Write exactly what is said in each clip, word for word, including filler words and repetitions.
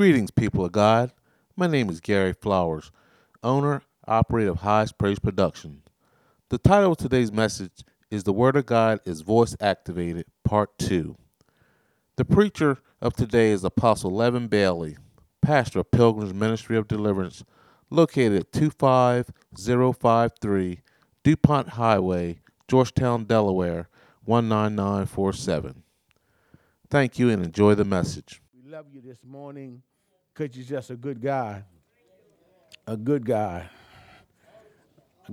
Greetings, people of God. My name is Gary Flowers, owner, operator of Highest Praise Productions. The title of today's message is The Word of God is Voice Activated, Part two. The preacher of today is Apostle Levin Bailey, pastor of Pilgrim's Ministry of Deliverance, located at two five zero five three DuPont Highway, Georgetown, Delaware, one nine nine four seven. Thank you and enjoy the message. We love you this morning. Because you're just a good guy, a good guy.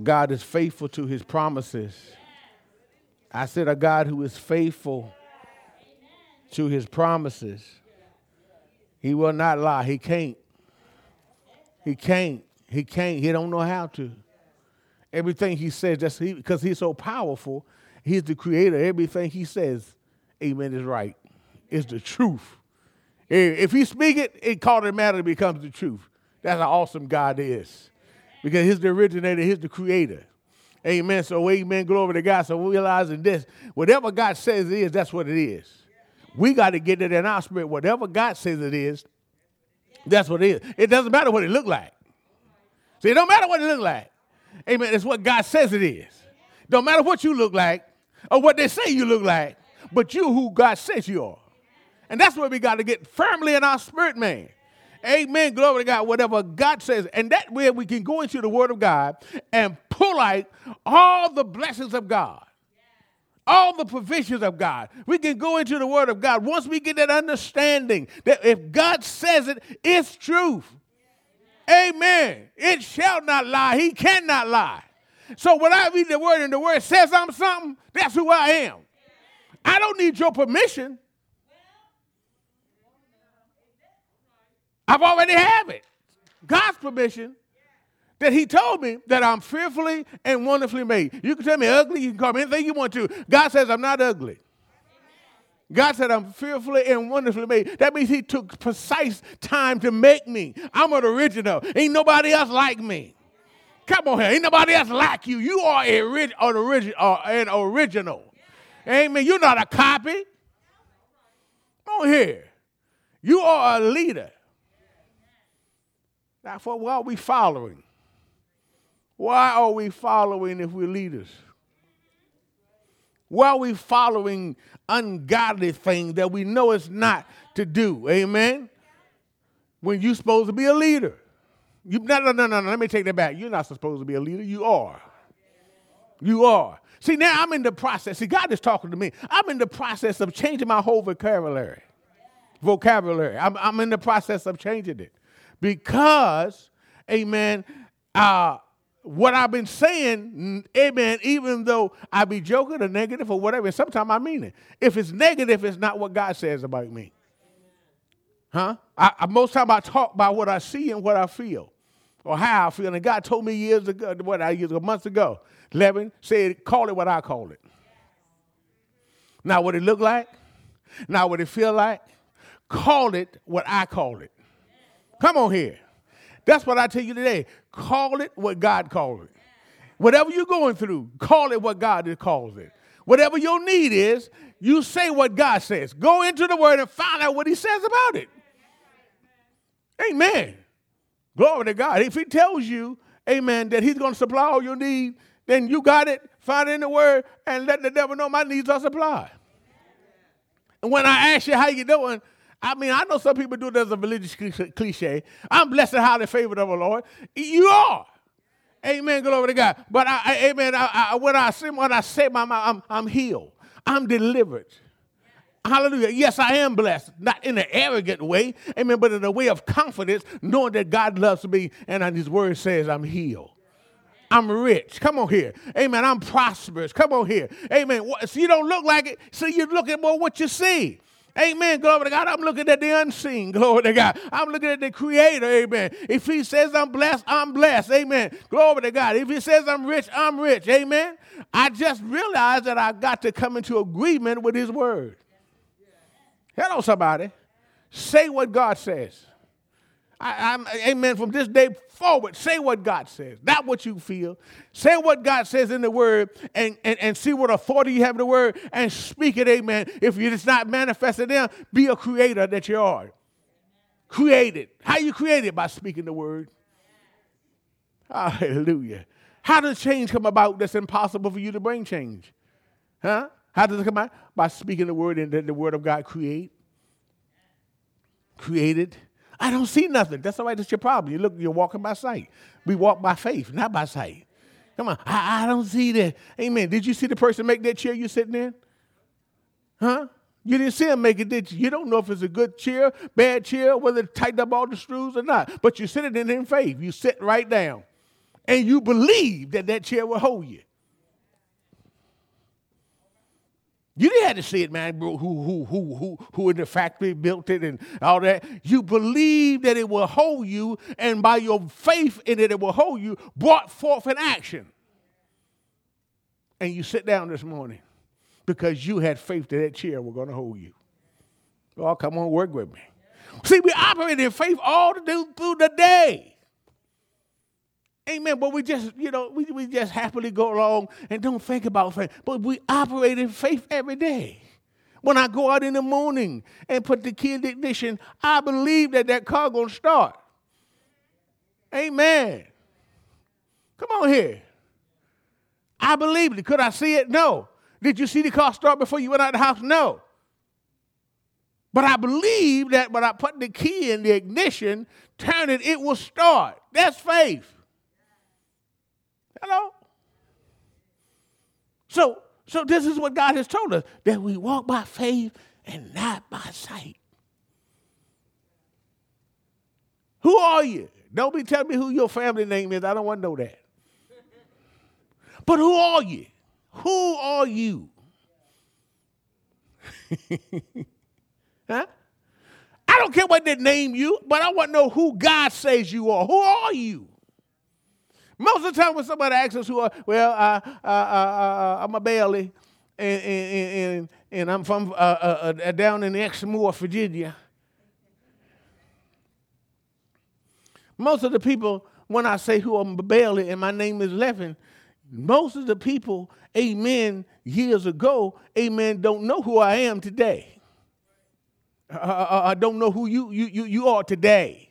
God is faithful to his promises. I said a God who is faithful to his promises. He will not lie. He can't. He can't. He can't. He don't know how to. Everything he says, just he, because he's so powerful, he's the creator. Everything he says, amen, is right. It's the truth. If he speak it, it called it matter, it becomes the truth. That's how awesome God is. Because he's the originator, he's the creator. Amen. So amen, glory to God. So we're realizing this, whatever God says it is, that's what it is. We got to get it in our spirit. Whatever God says it is, that's what it is. It doesn't matter what it look like. See, it don't matter what it look like. Amen. It's what God says it is. Don't matter what you look like or what they say you look like, but you who God says you are. And that's where we got to get firmly in our spirit, man. Amen. Glory to God. Whatever God says. And that way we can go into the word of God and pull out all the blessings of God, all the provisions of God. We can go into the word of God once we get that understanding that if God says it, it's truth. Amen. It shall not lie. He cannot lie. So when I read the word and the word says I'm something, that's who I am. I don't need your permission. I've already have it. God's permission that he told me that I'm fearfully and wonderfully made. You can tell me ugly. You can call me anything you want to. God says I'm not ugly. God said I'm fearfully and wonderfully made. That means he took precise time to make me. I'm an original. Ain't nobody else like me. Come on here. Ain't nobody else like you. You are a ri- an, origi- uh, an original. Amen. You're not a copy. Come on here. You are a leader. Therefore, why are we following? Why are we following if we're leaders? Why are we following ungodly things that we know it's not to do? Amen? When you're supposed to be a leader. You, no, no, no, no, no. Let me take that back. You're not supposed to be a leader. You are. You are. See, now I'm in the process. See, God is talking to me. I'm in the process of changing my whole vocabulary. Vocabulary. I'm, I'm in the process of changing it. Because, amen, uh, what I've been saying, amen, even though I be joking or negative or whatever, sometimes I mean it. If it's negative, it's not what God says about me. Huh? I, I, most time I talk by what I see and what I feel or how I feel. And God told me years ago, what I years ago, months ago, Levin said, call it what I call it. Not what it look like, not what it feel like. Call it what I call it. Come on here. That's what I tell you today. Call it what God called it. Whatever you're going through, call it what God calls it. Whatever your need is, you say what God says. Go into the word and find out what he says about it. Amen. Glory to God. If he tells you, amen, that he's going to supply all your need, then you got it. Find it in the word and let the devil know my needs are supplied. And when I ask you how you doing, I mean, I know some people do it as a religious cliche. I'm blessed and highly favored of the Lord. You are. Amen. Glory to God. But, I, I, amen, I, I, when I say what I say, my, my, I'm, I'm healed. I'm delivered. Hallelujah. Yes, I am blessed. Not in an arrogant way. Amen. But in a way of confidence, knowing that God loves me and his word says I'm healed. I'm rich. Come on here. Amen. I'm prosperous. Come on here. Amen. So you don't look like it. So you look at more what you see. Amen. Glory to God. I'm looking at the unseen. Glory to God. I'm looking at the creator. Amen. If he says I'm blessed, I'm blessed. Amen. Glory to God. If he says I'm rich, I'm rich. Amen. I just realized that I got to come into agreement with his word. Hello, somebody. Say what God says. I, I'm, amen. From this day forward, say what God says, not what you feel. Say what God says in the word and, and, and see what authority you have in the word and speak it, amen. If it's not manifested in, be a creator that you are. Created. How you created? By speaking the word. Hallelujah. How does change come about that's impossible for you to bring change? Huh? How does it come out? By speaking the word, and then the word of God create. Created. I don't see nothing. That's all right. That's your problem. You look, you're walking by sight. We walk by faith, not by sight. Come on. I, I don't see that. Amen. Did you see the person make that chair you're sitting in? Huh? You didn't see him make it, did you? You don't know if it's a good chair, bad chair, whether it tightened up all the screws or not. But you sit it in in faith. You sit right down. And you believe that that chair will hold you. You didn't have to see it, man, who, who, who, who, who in the factory built it and all that. You believe that it will hold you, and by your faith in it, it will hold you, brought forth an action. And you sit down this morning because you had faith that that chair was going to hold you. Oh, come on, work with me. See, we operate in faith all through the day. Amen. But we just, you know, we, we just happily go along and don't think about faith. But we operate in faith every day. When I go out in the morning and put the key in the ignition, I believe that that car going to start. Amen. Come on here. I believe it. Could I see it? No. Did you see the car start before you went out of the house? No. But I believe that when I put the key in the ignition, turn it, it will start. That's faith. Hello? So, so this is what God has told us, that we walk by faith and not by sight. Who are you? Don't be telling me who your family name is. I don't want to know that. But who are you? Who are you? Huh? I don't care what they name you, but I want to know who God says you are. Who are you? Most of the time when somebody asks us who are, well, uh, uh, uh, uh, I'm a Bailey, and, and, and, and I'm from uh, uh, uh, down in Exmoor, Virginia. Most of the people, when I say who I'm a Bailey and my name is Levin, most of the people, amen, years ago, amen, don't know who I am today. I, I, I don't know who you, you, you, you are today.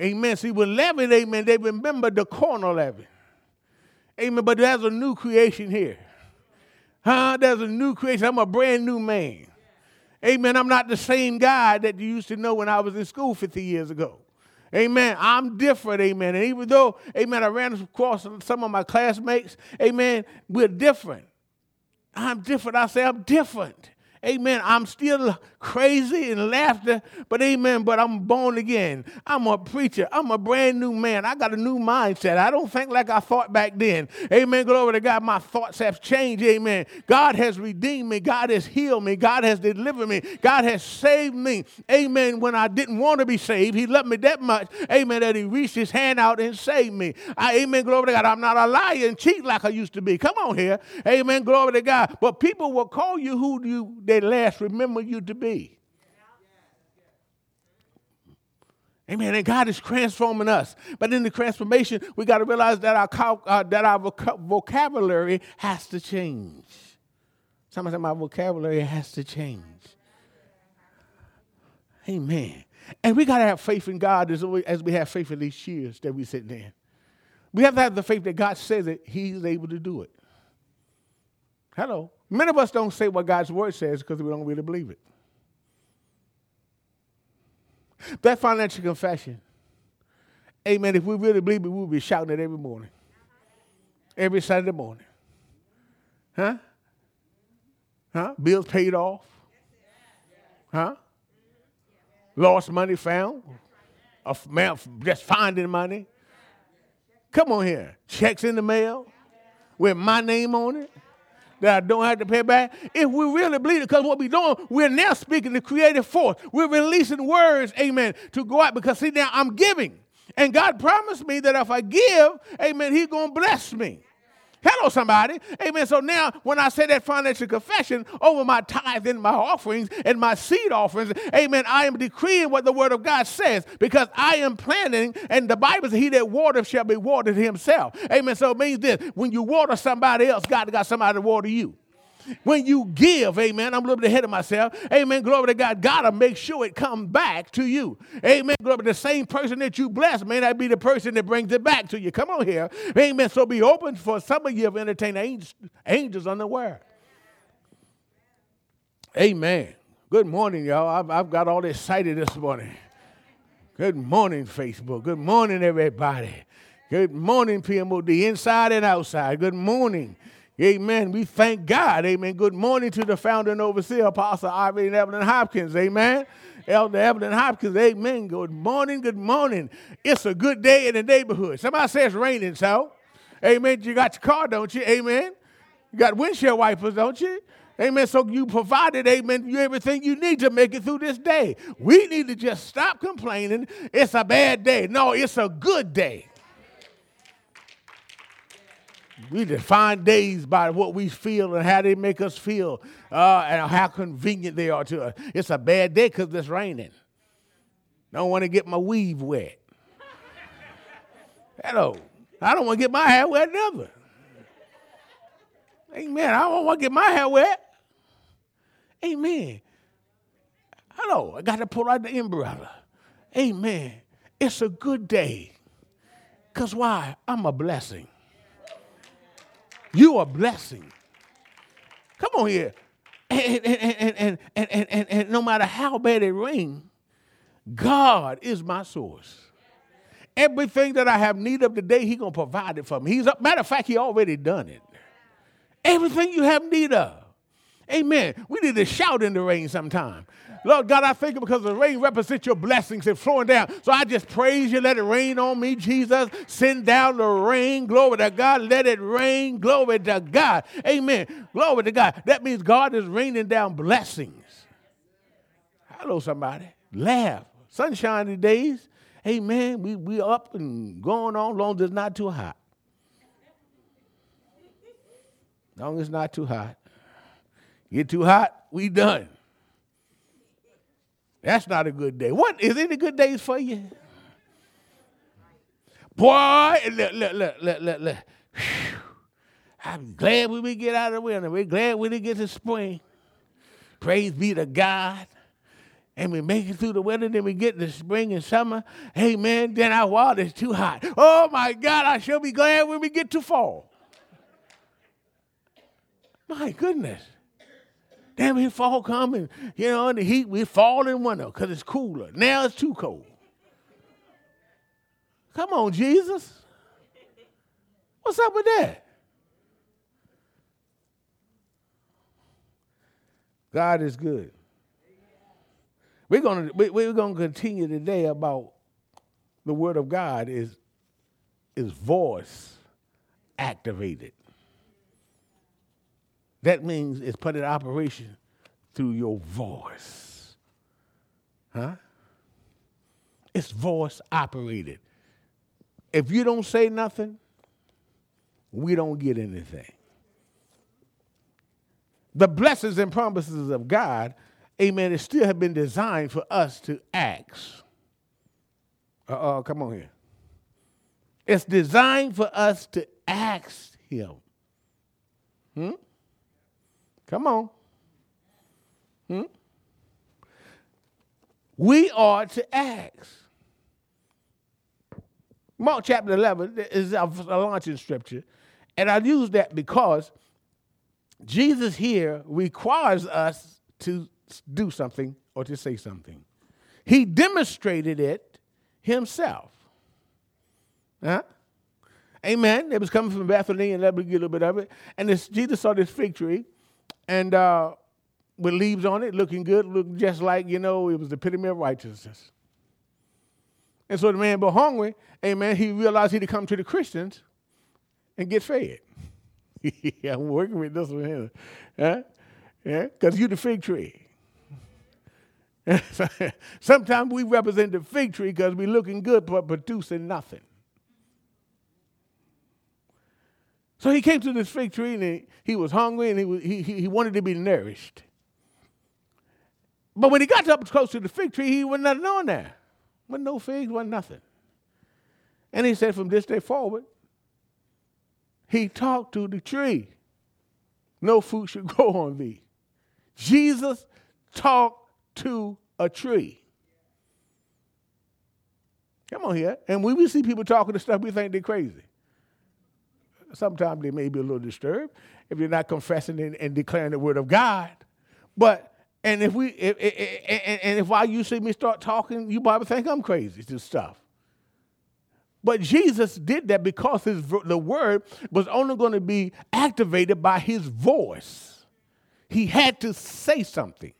Amen. See, with Levin, amen, they remember the corner Levin. Amen. But there's a new creation here. Huh? There's a new creation. I'm a brand new man. Amen. I'm not the same guy that you used to know when I was in school fifty years ago. Amen. I'm different. Amen. And even though, amen, I ran across some of my classmates, amen, we're different. I'm different. I say I'm different. Amen. I'm still crazy and laughter, but amen, but I'm born again. I'm a preacher. I'm a brand new man. I got a new mindset. I don't think like I thought back then. Amen. Glory to God. My thoughts have changed. Amen. God has redeemed me. God has healed me. God has delivered me. God has saved me. Amen. When I didn't want to be saved, he loved me that much. Amen. That he reached his hand out and saved me. I, amen. Glory to God. I'm not a liar and cheat like I used to be. Come on here. Amen. Glory to God. But people will call you who you they last remember you to be. Amen. And God is transforming us. But in the transformation, we got to realize that our cal- uh, that our voc- vocabulary has to change. Sometimes my vocabulary has to change. Amen. And we got to have faith in God as we, as we have faith in these chairs that we sit in. We have to have the faith that God says that he's able to do it. Hello. Many of us don't say what God's word says because we don't really believe it. That financial confession, amen, if we really believe it, we would be shouting it every morning, every Sunday morning. Huh? Huh? Bills paid off. Huh? Lost money found. Just finding money. Come on here. Checks in the mail with my name on it that I don't have to pay back. If we really believe it, because what we're doing, we're now speaking the creative force. We're releasing words, amen, to go out. Because, see, now I'm giving. And God promised me that if I give, amen, he's going to bless me. Hello, somebody. Amen. So now when I say that financial confession over my tithe and my offerings and my seed offerings, amen, I am decreeing what the word of God says because I am planting, and the Bible says he that watereth shall be watered himself. Amen. So it means this. When you water somebody else, God got somebody to water you. When you give, amen, I'm a little bit ahead of myself. Amen, glory to God. God will make sure it comes back to you. Amen, glory to the same person that you bless may not be the person that brings it back to you. Come on here. Amen. So be open for some of you have entertained angels unaware. Amen. Good morning, y'all. I've, I've got all excited this morning. Good morning, Facebook. Good morning, everybody. Good morning, P M O D, inside and outside. Good morning. Amen. We thank God. Amen. Good morning to the founder and overseer, Apostle Ivy and Evelyn Hopkins. Amen. Elder Evelyn Hopkins. Amen. Good morning. Good morning. It's a good day in the neighborhood. Somebody says it's raining, so. Amen. You got your car, don't you? Amen. You got windshield wipers, don't you? Amen. So you provided, amen, you everything you need to make it through this day. We need to just stop complaining. It's a bad day. No, it's a good day. We define days by what we feel and how they make us feel uh, and how convenient they are to us. It's a bad day because it's raining. Don't want to get my weave wet. Hello. I don't want to get my hair wet never. Amen. I don't want to get my hair wet. Amen. Hello. I got to pull out the umbrella. Amen. It's a good day. Because why? I'm a blessing. You are a blessing. Come on here. And, and, and, and, and, and, and no matter how bad it rains, God is my source. Everything that I have need of today, He's going to provide it for me. He's a, matter of fact, He already done it. Everything you have need of. Amen. We need to shout in the rain sometime. Lord God, I thank you because the rain represents your blessings and flowing down. So I just praise you. Let it rain on me, Jesus. Send down the rain. Glory to God. Let it rain. Glory to God. Amen. Glory to God. That means God is raining down blessings. Hello, somebody. Laugh. Sunshiny days. Amen. We we up and going on long as it's not too hot. Long as it's not too hot. Get too hot, we done. That's not a good day. What is any good days for you? Boy, look, look, look, look, look, look. Whew. I'm glad we get out of the winter. We're glad we didn't get to spring. Praise be to God. And we make it through the winter, then we get to spring and summer. Amen. Then our water is too hot. Oh, my God, I shall be glad when we get to fall. My goodness. Then we fall come and, you know, in the heat, we fall in winter because it's cooler. Now it's too cold. Come on, Jesus. What's up with that? God is good. We're going to we're going to continue today about the word of God is, is voice activated. That means it's put in operation through your voice. Huh? It's voice operated. If you don't say nothing, we don't get anything. The blessings and promises of God, amen, it still have been designed for us to act. Uh-oh, come on here. It's designed for us to ask Him. Hmm? Come on. Hmm? We are to ask. Mark chapter eleven is a launching scripture. And I use that because Jesus here requires us to do something or to say something. He demonstrated it himself. Huh? Amen. It was coming from Bethlehem. Let me get a little bit of it. And this, Jesus saw this fig tree. And uh, with leaves on it, looking good, looked just like, you know, it was the epitome of righteousness. And so the man was hungry, amen, he realized he had to come to the Christians and get fed. Yeah, I'm working with this one here. Huh? Yeah, because you the fig tree. Sometimes we represent the fig tree because we're looking good but producing nothing. So he came to this fig tree, and he, he was hungry, and he, was, he, he wanted to be nourished. But when he got up close to the fig tree, he was nothing on there. Wasn't no figs, wasn't nothing. And he said from this day forward, he talked to the tree. no fruit should grow on thee. Jesus talked to a tree. Come on here. And when we see people talking to stuff, we think they're crazy. Sometimes they may be a little disturbed if they're not confessing and, and declaring the word of God. But, and if we, if, if, and, and if while you see me start talking, you probably think I'm crazy to stuff. But Jesus did that because his, the word was only going to be activated by his voice. He had to say something.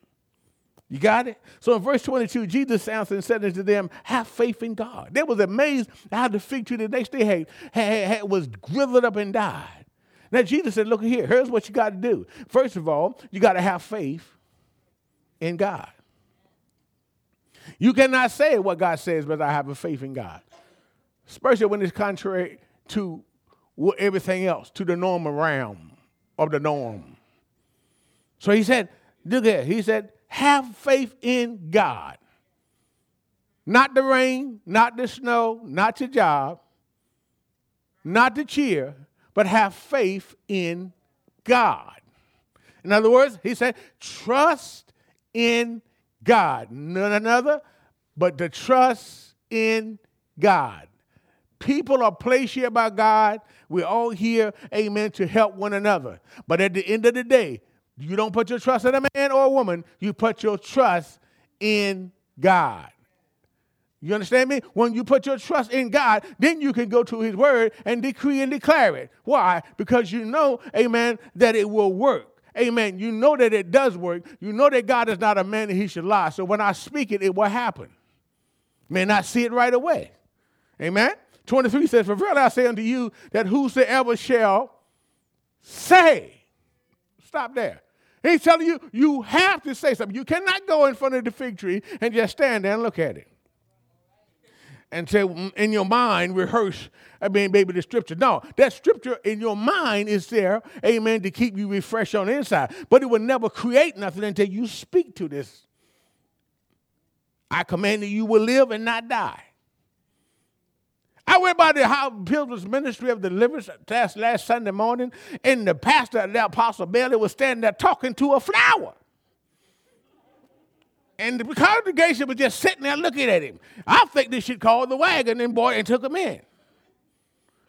You got it? So in verse twenty-two, Jesus answered and said unto them, have faith in God. They was amazed how the fig tree the next day had, had, had, was withered up and died. Now Jesus said, look here, here's what you got to do. First of all, you got to have faith in God. You cannot say what God says, but I have a faith in God. Especially when it's contrary to everything else, to the normal realm of the norm. So he said, look here, he said, have faith in God. Not the rain, not the snow, not your job, not the cheer, but have faith in God. In other words, he said, trust in God. None another, but the trust in God. People are placed here by God. We're all here, amen, to help one another. But at the end of the day, you don't put your trust in a man or a woman. You put your trust in God. You understand me? When you put your trust in God, then you can go to his word and decree and declare it. Why? Because you know, amen, that it will work. Amen. You know that it does work. You know that God is not a man that he should lie. So when I speak it, it will happen. May not see it right away. Amen. twenty-three says, for verily I say unto you that whosoever shall say. Stop there. He's telling you, you have to say something. You cannot go in front of the fig tree and just stand there and look at it. And say, in your mind, rehearse, I mean, maybe the scripture. No, that scripture in your mind is there, amen, to keep you refreshed on the inside. But it will never create nothing until you speak to this. I command that you will live and not die. I went by the how Pilgrim's Ministry of Deliverance last, last Sunday morning, and the pastor, the Apostle Bailey, was standing there talking to a flower. And the congregation was just sitting there looking at him. I think they should call the wagon and boy and took him in.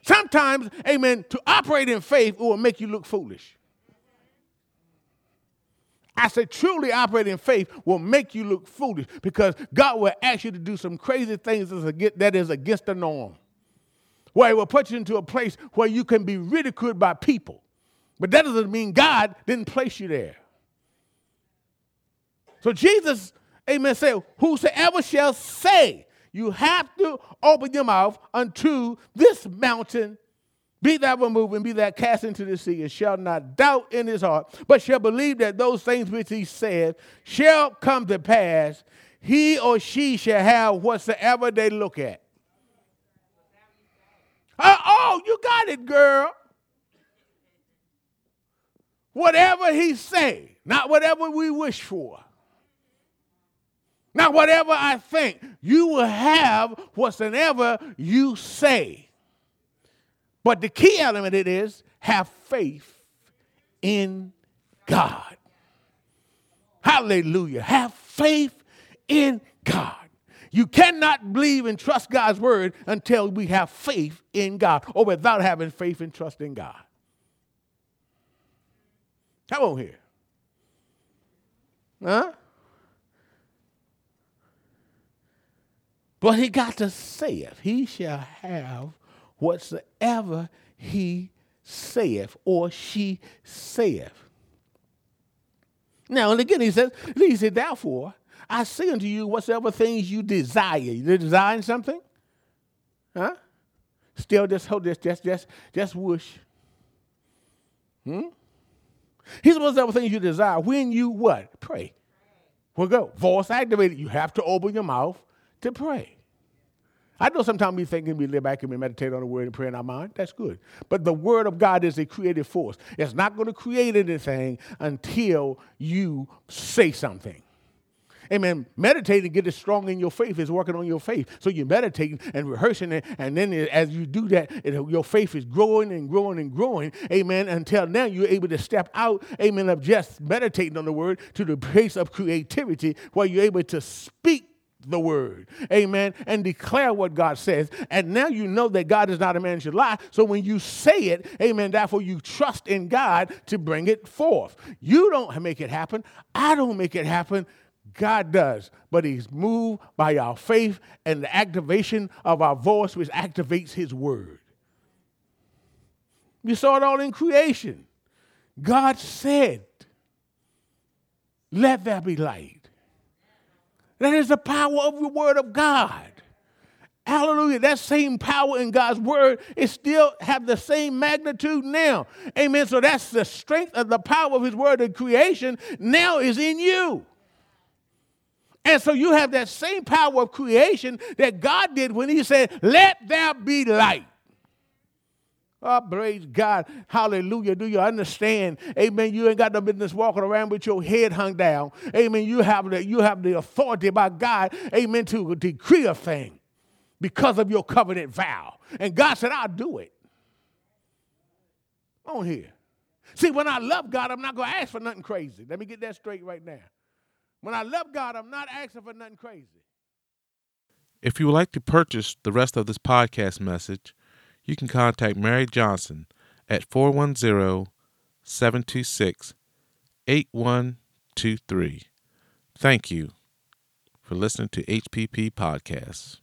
Sometimes, amen, to operate in faith, it will make you look foolish. I said, truly operating faith will make you look foolish because God will ask you to do some crazy things that is against the norm. Where it will put you into a place where you can be ridiculed by people. But that doesn't mean God didn't place you there. So Jesus, amen, said, whosoever shall say, you have to open your mouth unto this mountain, be that removed and be that cast into the sea, and shall not doubt in his heart, but shall believe that those things which he said shall come to pass. He or she shall have whatsoever they look at. Uh, oh, you got it, girl. Whatever he say, not whatever we wish for. Not whatever I think. You will have whatsoever you say. But the key element it is, have faith in God. Hallelujah. Have faith in God. You cannot believe and trust God's word until we have faith in God, or without having faith and trust in God. Come on here. Huh? But he got to say it. He shall have whatsoever he saith or she saith. Now, and again, he says, he said, therefore, I say unto you whatsoever things you desire. You're desiring something? Huh? Still just hold this, just, just, just wish. Hmm? He said, whatsoever things you desire, when you what? Pray. Well, go. Voice activated. You have to open your mouth to pray. I know sometimes we think we live back and we meditate on the word and pray in our mind. That's good. But the word of God is a creative force. It's not going to create anything until you say something. Amen. Meditating, get it strong in your faith. It's working on your faith. So you're meditating and rehearsing it. And then it, as you do that, it, your faith is growing and growing and growing. Amen. Until now, you're able to step out, amen, of just meditating on the word to the place of creativity where you're able to speak the word, amen, and declare what God says. And now you know that God is not a man that should lie. So when you say it, amen, therefore you trust in God to bring it forth. You don't make it happen. I don't make it happen. God does, but he's moved by our faith and the activation of our voice, which activates his word. You saw it all in creation. God said, let there be light. That is the power of the word of God. Hallelujah. That same power in God's word is still have the same magnitude now. Amen. So that's the strength of the power of his word in creation now is in you. And so you have that same power of creation that God did when he said, let there be light. Oh, praise God. Hallelujah. Do you understand? Amen. You ain't got no business walking around with your head hung down. Amen. You have the, you have the authority by God, amen, to decree a thing because of your covenant vow. And God said, I'll do it. On here. See, when I love God, I'm not going to ask for nothing crazy. Let me get that straight right now. When I love God, I'm not asking for nothing crazy. If you would like to purchase the rest of this podcast message, you can contact Mary Johnson at four one zero, seven two six, eight one two three. Thank you for listening to H P P Podcasts.